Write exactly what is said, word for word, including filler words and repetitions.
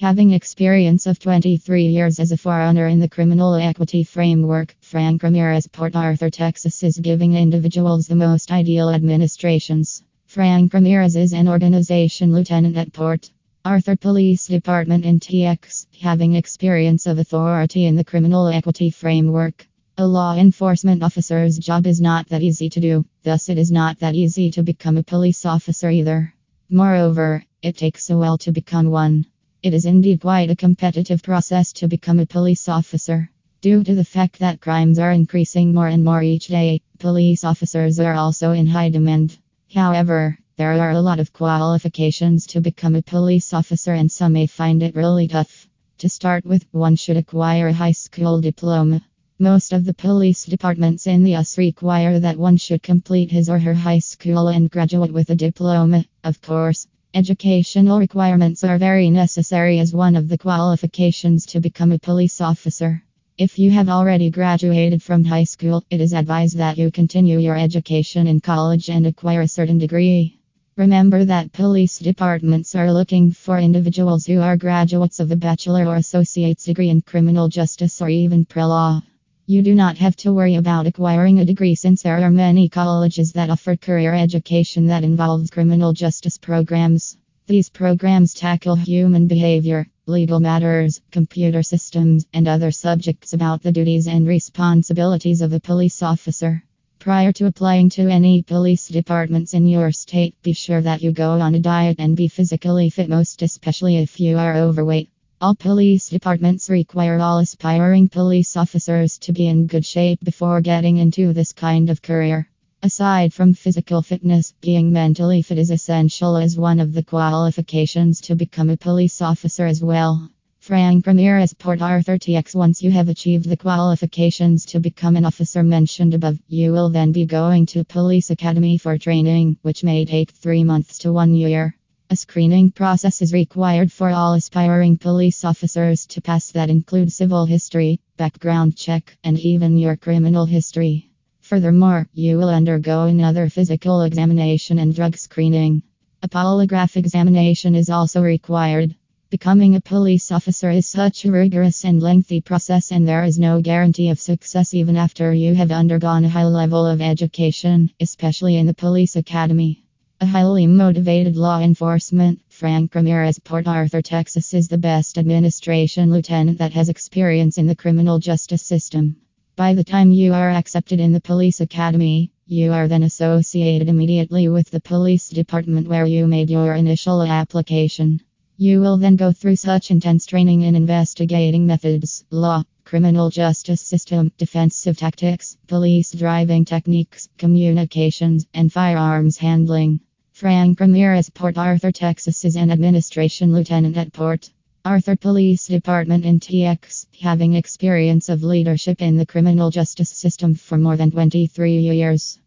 Having experience of twenty-three years as a foreigner in the criminal equity framework, Frank Ramirez, Port Arthur, Texas is giving individuals the most ideal administrations. Frank Ramirez is an organization lieutenant at Port Arthur Police Department in T X, having experience of authority in the criminal equity framework. A law enforcement officer's job is not that easy to do, thus it is not that easy to become a police officer either. Moreover, it takes a while to become one. It is indeed quite a competitive process to become a police officer. Due to the fact that crimes are increasing more and more each day, police officers are also in high demand. However, there are a lot of qualifications to become a police officer, and some may find it really tough. To start with, one should acquire a high school diploma. Most of the police departments in the U S require that one should complete his or her high school and graduate with a diploma, of course. Educational requirements are very necessary as one of the qualifications to become a police officer. If you have already graduated from high school, it is advised that you continue your education in college and acquire a certain degree. Remember that police departments are looking for individuals who are graduates of a bachelor or associate's degree in criminal justice or even pre-law. You do not have to worry about acquiring a degree, since there are many colleges that offer career education that involves criminal justice programs. These programs tackle human behavior, legal matters, computer systems, and other subjects about the duties and responsibilities of a police officer. Prior to applying to any police departments in your state, be sure that you go on a diet and be physically fit, most especially if you are overweight. All police departments require all aspiring police officers to be in good shape before getting into this kind of career. Aside from physical fitness, being mentally fit is essential as one of the qualifications to become a police officer as well. Frank Ramirez, Port Arthur, T X. Once you have achieved the qualifications to become an officer mentioned above, you will then be going to police academy for training, which may take three months to one year. A screening process is required for all aspiring police officers to pass that includes civil history, background check, and even your criminal history. Furthermore, you will undergo another physical examination and drug screening. A polygraph examination is also required. Becoming a police officer is such a rigorous and lengthy process, and there is no guarantee of success even after you have undergone a high level of education, especially in the police academy. A highly motivated law enforcement, Frank Ramirez, Port Arthur, Texas is the best administration lieutenant that has experience in the criminal justice system. By the time you are accepted in the police academy, you are then associated immediately with the police department where you made your initial application. You will then go through such intense training in investigating methods, law, criminal justice system, defensive tactics, police driving techniques, communications, and firearms handling. Frank Ramirez, Port Arthur, Texas is an administration lieutenant at Port Arthur Police Department in T X, having experience of leadership in the criminal justice system for more than twenty-three years.